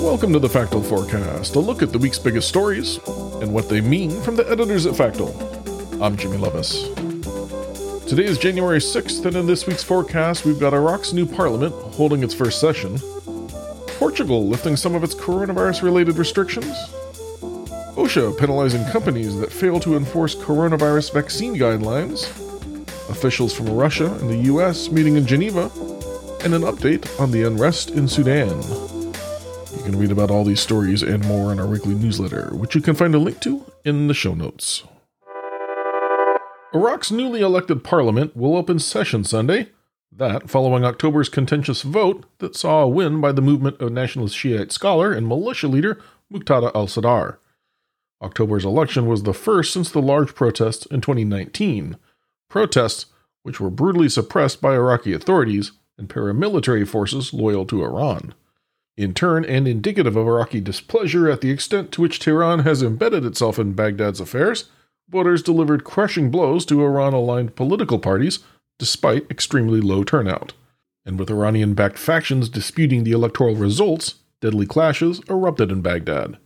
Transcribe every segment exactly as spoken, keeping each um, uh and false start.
Welcome to the Factual Forecast, a look at the week's biggest stories and what they mean from the editors at Factual. I'm Jimmy Levis. Today is January sixth, and in this week's forecast, we've got Iraq's new parliament holding its first session, Portugal lifting some of its coronavirus-related restrictions, OSHA penalizing companies that fail to enforce coronavirus vaccine guidelines, officials from Russia and the U S meeting in Geneva, and an update on the unrest in Sudan. You can read about all these stories and more in our weekly newsletter, which you can find a link to in the show notes. Iraq's newly elected parliament will open session Sunday, that following October's contentious vote that saw a win by the movement of nationalist Shiite scholar and militia leader Muqtada al-Sadr. October's election was the first since the large protests in twenty nineteen, protests which were brutally suppressed by Iraqi authorities and paramilitary forces loyal to Iran. In turn, and indicative of Iraqi displeasure at the extent to which Tehran has embedded itself in Baghdad's affairs, voters delivered crushing blows to Iran-aligned political parties despite extremely low turnout. And with Iranian-backed factions disputing the electoral results, deadly clashes erupted in Baghdad.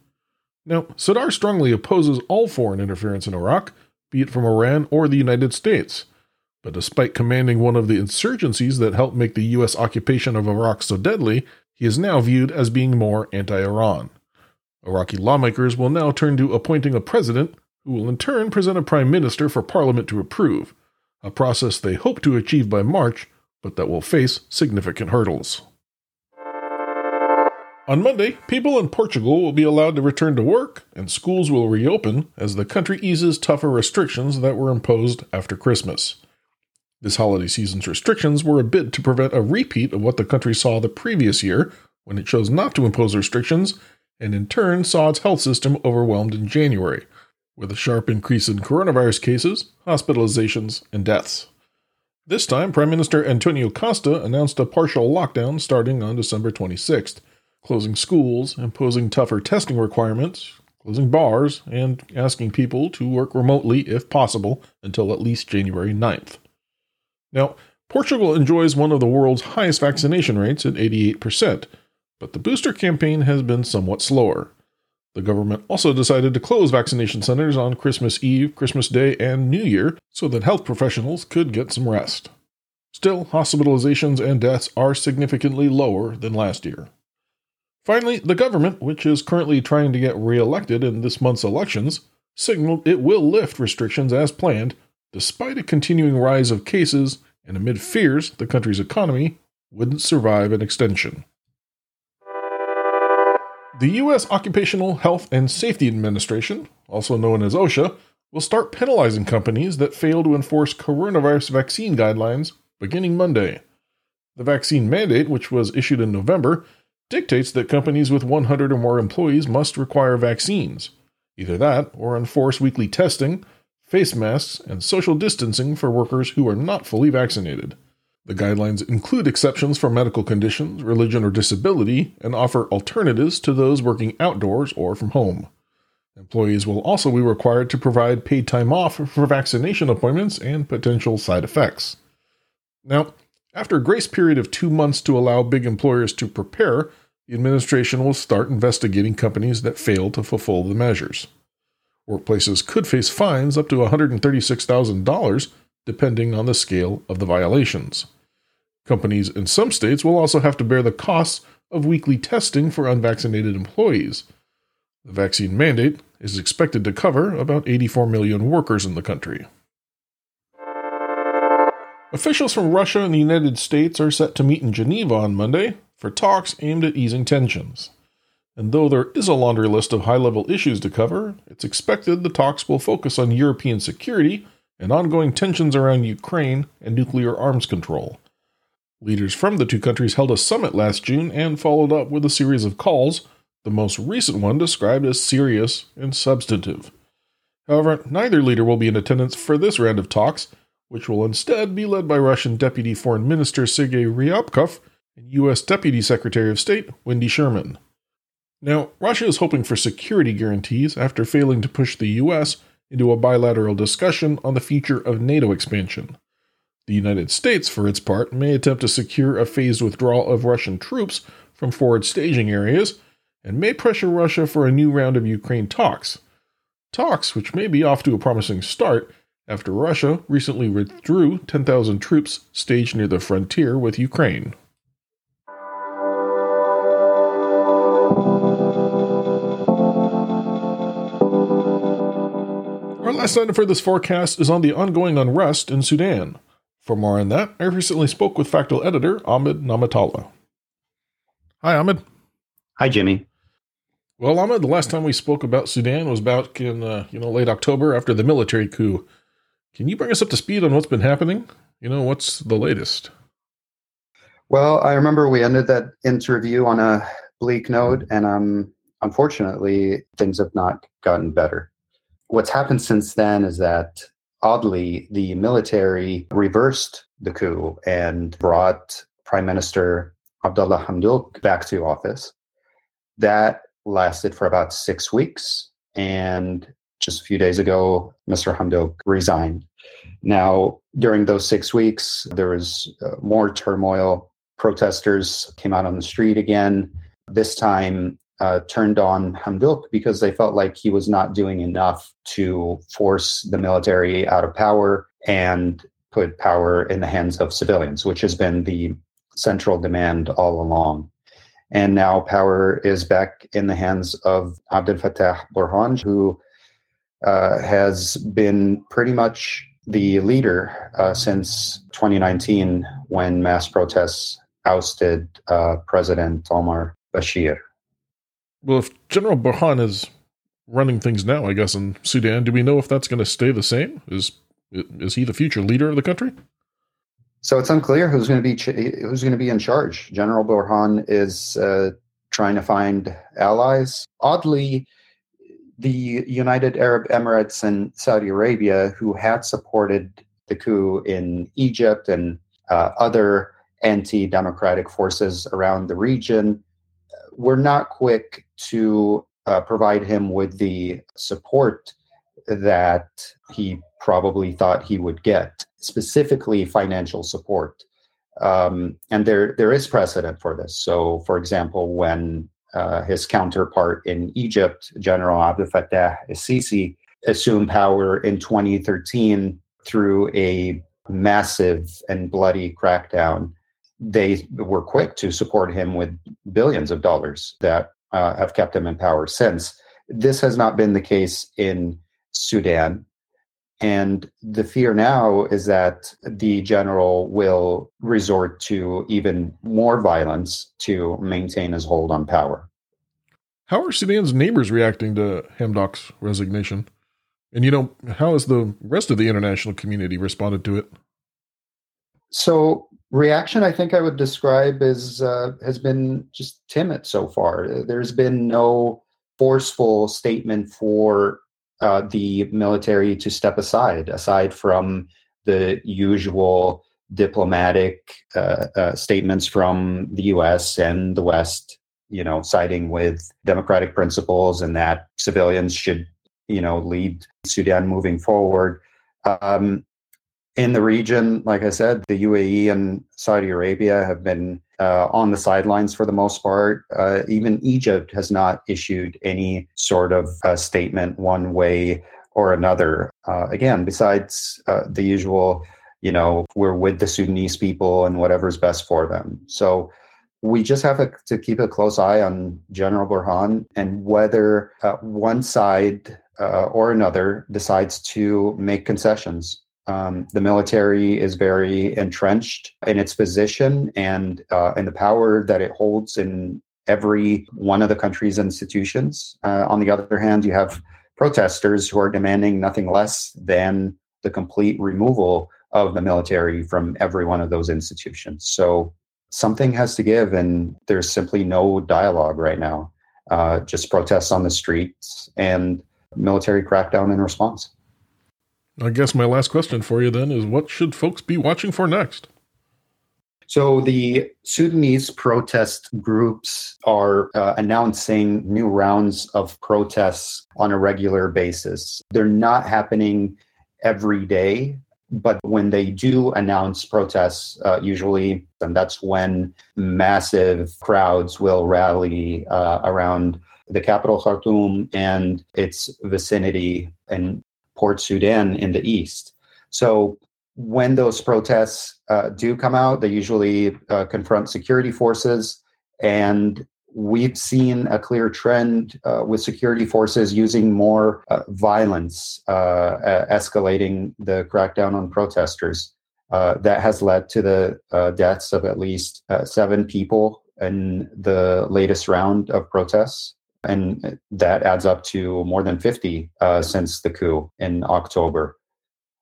Now, Sadr strongly opposes all foreign interference in Iraq, be it from Iran or the United States. But despite commanding one of the insurgencies that helped make the U S occupation of Iraq so deadly, he is now viewed as being more anti-Iran. Iraqi lawmakers will now turn to appointing a president, who will in turn present a prime minister for parliament to approve, a process they hope to achieve by March, but that will face significant hurdles. On Monday, people in Portugal will be allowed to return to work, and schools will reopen as the country eases tougher restrictions that were imposed after Christmas. This holiday season's restrictions were a bid to prevent a repeat of what the country saw the previous year, when it chose not to impose restrictions, and in turn saw its health system overwhelmed in January, with a sharp increase in coronavirus cases, hospitalizations, and deaths. This time, Prime Minister Antonio Costa announced a partial lockdown starting on December twenty-sixth, closing schools, imposing tougher testing requirements, closing bars, and asking people to work remotely if possible until at least January ninth. Now, Portugal enjoys one of the world's highest vaccination rates at eighty-eight percent, but the booster campaign has been somewhat slower. The government also decided to close vaccination centers on Christmas Eve, Christmas Day, and New Year so that health professionals could get some rest. Still, hospitalizations and deaths are significantly lower than last year. Finally, the government, which is currently trying to get re-elected in this month's elections, signaled it will lift restrictions as planned, despite a continuing rise of cases and amid fears the country's economy wouldn't survive an extension. The U S Occupational Health and Safety Administration, also known as OSHA, will start penalizing companies that fail to enforce coronavirus vaccine guidelines beginning Monday. The vaccine mandate, which was issued in November, dictates that companies with one hundred or more employees must require vaccines, either that or enforce weekly testing, face masks, and social distancing for workers who are not fully vaccinated. The guidelines include exceptions for medical conditions, religion, or disability, and offer alternatives to those working outdoors or from home. Employees will also be required to provide paid time off for vaccination appointments and potential side effects. Now, after a grace period of two months to allow big employers to prepare, the administration will start investigating companies that fail to fulfill the measures. Workplaces could face fines up to one hundred thirty-six thousand dollars, depending on the scale of the violations. Companies in some states will also have to bear the costs of weekly testing for unvaccinated employees. The vaccine mandate is expected to cover about eighty-four million workers in the country. Officials from Russia and the United States are set to meet in Geneva on Monday for talks aimed at easing tensions. And though there is a laundry list of high-level issues to cover, it's expected the talks will focus on European security and ongoing tensions around Ukraine and nuclear arms control. Leaders from the two countries held a summit last June and followed up with a series of calls, the most recent one described as serious and substantive. However, neither leader will be in attendance for this round of talks, which will instead be led by Russian Deputy Foreign Minister Sergei Ryabkov and U S Deputy Secretary of State Wendy Sherman. Now, Russia is hoping for security guarantees after failing to push the U S into a bilateral discussion on the future of NATO expansion. The United States, for its part, may attempt to secure a phased withdrawal of Russian troops from forward staging areas, and may pressure Russia for a new round of Ukraine talks. Talks which may be off to a promising start after Russia recently withdrew ten thousand troops staged near the frontier with Ukraine. Our last item for this forecast is on the ongoing unrest in Sudan. For more on that, I recently spoke with Fractal editor Ahmed Namatala. Hi, Ahmed. Hi, Jimmy. Well, Ahmed, the last time we spoke about Sudan was back in uh, you know late October after the military coup. Can you bring us up to speed on what's been happening? You know, what's the latest? Well, I remember we ended that interview on a bleak note, and um, unfortunately, things have not gotten better. What's happened since then is that, oddly, the military reversed the coup and brought Prime Minister Abdullah Hamdok back to office. That lasted for about six weeks, and just a few days ago, Mister Hamdok resigned. Now, during those six weeks, there was uh, more turmoil. Protesters came out on the street again, this time uh, turned on Hamdok because they felt like he was not doing enough to force the military out of power and put power in the hands of civilians, which has been the central demand all along. And now power is back in the hands of Abdel Fattah Burhan, who uh, has been pretty much the leader uh, since twenty nineteen, when mass protests ousted uh, President Omar Bashir. Well, if General Burhan is running things now, I guess, in Sudan, do we know if that's going to stay the same? Is is he the future leader of the country? So it's unclear who's going to be ch- who's going to be in charge. General Burhan is uh, trying to find allies. Oddly, the United Arab Emirates and Saudi Arabia, who had supported the coup in Egypt and uh, other anti-democratic forces around the region, were not quick to uh, provide him with the support that he probably thought he would get, specifically financial support. Um, and there there is precedent for this. So, for example, when uh, his counterpart in Egypt, General Abdel Fattah al-Sisi, assumed power in twenty thirteen through a massive and bloody crackdown, they were quick to support him with billions of dollars that uh, have kept him in power since. This has not been the case in Sudan. And the fear now is that the general will resort to even more violence to maintain his hold on power. How are Sudan's neighbors reacting to Hamdok's resignation? And, you know, how has the rest of the international community responded to it? So reaction, I think I would describe as uh, has been just timid so far. There's been no forceful statement for Uh, the military to step aside, aside from the usual diplomatic uh, uh, statements from the U S and the West, you know, siding with democratic principles and that civilians should, you know, lead Sudan moving forward. Um, in the region, like I said, the U A E and Saudi Arabia have been uh, on the sidelines for the most part. Uh, even Egypt has not issued any sort of uh, statement one way or another. Uh, again, besides uh, the usual, you know, we're with the Sudanese people and whatever's best for them. So we just have a, to keep a close eye on General Burhan and whether uh, one side uh, or another decides to make concessions. Um, the military is very entrenched in its position and uh, in the power that it holds in every one of the country's institutions. Uh, on the other hand, you have protesters who are demanding nothing less than the complete removal of the military from every one of those institutions. So something has to give, and there's simply no dialogue right now. Uh, just protests on the streets and military crackdown in response. I guess my last question for you then is, what should folks be watching for next? So the Sudanese protest groups are uh, announcing new rounds of protests on a regular basis. They're not happening every day, but when they do announce protests, uh, usually, and that's when massive crowds will rally uh, around the capital Khartoum and its vicinity and Port Sudan in the east. So when those protests uh, do come out, they usually uh, confront security forces. And we've seen a clear trend uh, with security forces using more uh, violence, uh, uh, escalating the crackdown on protesters. Uh, that has led to the uh, deaths of at least uh, seven people in the latest round of protests. And that adds up to more than fifty uh, since the coup in October.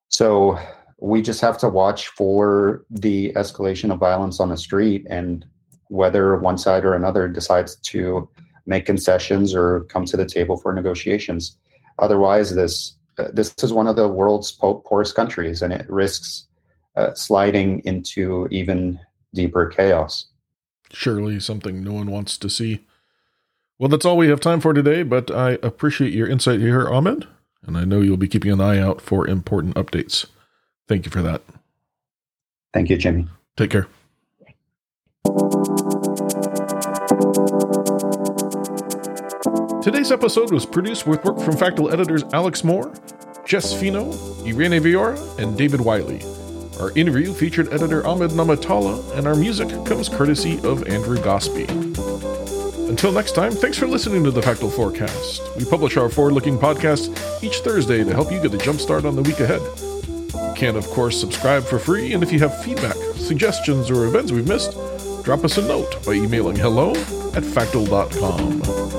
So we just have to watch for the escalation of violence on the street and whether one side or another decides to make concessions or come to the table for negotiations. Otherwise, this uh, this is one of the world's po- poorest countries, and it risks uh, sliding into even deeper chaos. Surely something no one wants to see. Well, that's all we have time for today, but I appreciate your insight here, Ahmed, and I know you'll be keeping an eye out for important updates. Thank you for that. Thank you, Jimmy. Take care. Today's episode was produced with work from Fractal editors Alex Moore, Jess Fino, Irene Viora, and David Wiley. Our interview featured editor Ahmed Namatala, and our music comes courtesy of Andrew Gospi. Until next time, thanks for listening to the Fractal Forecast. We publish our forward-looking podcast each Thursday to help you get a jump start on the week ahead. You can, of course, subscribe for free, and if you have feedback, suggestions, or events we've missed, drop us a note by emailing hello at fractal dot com.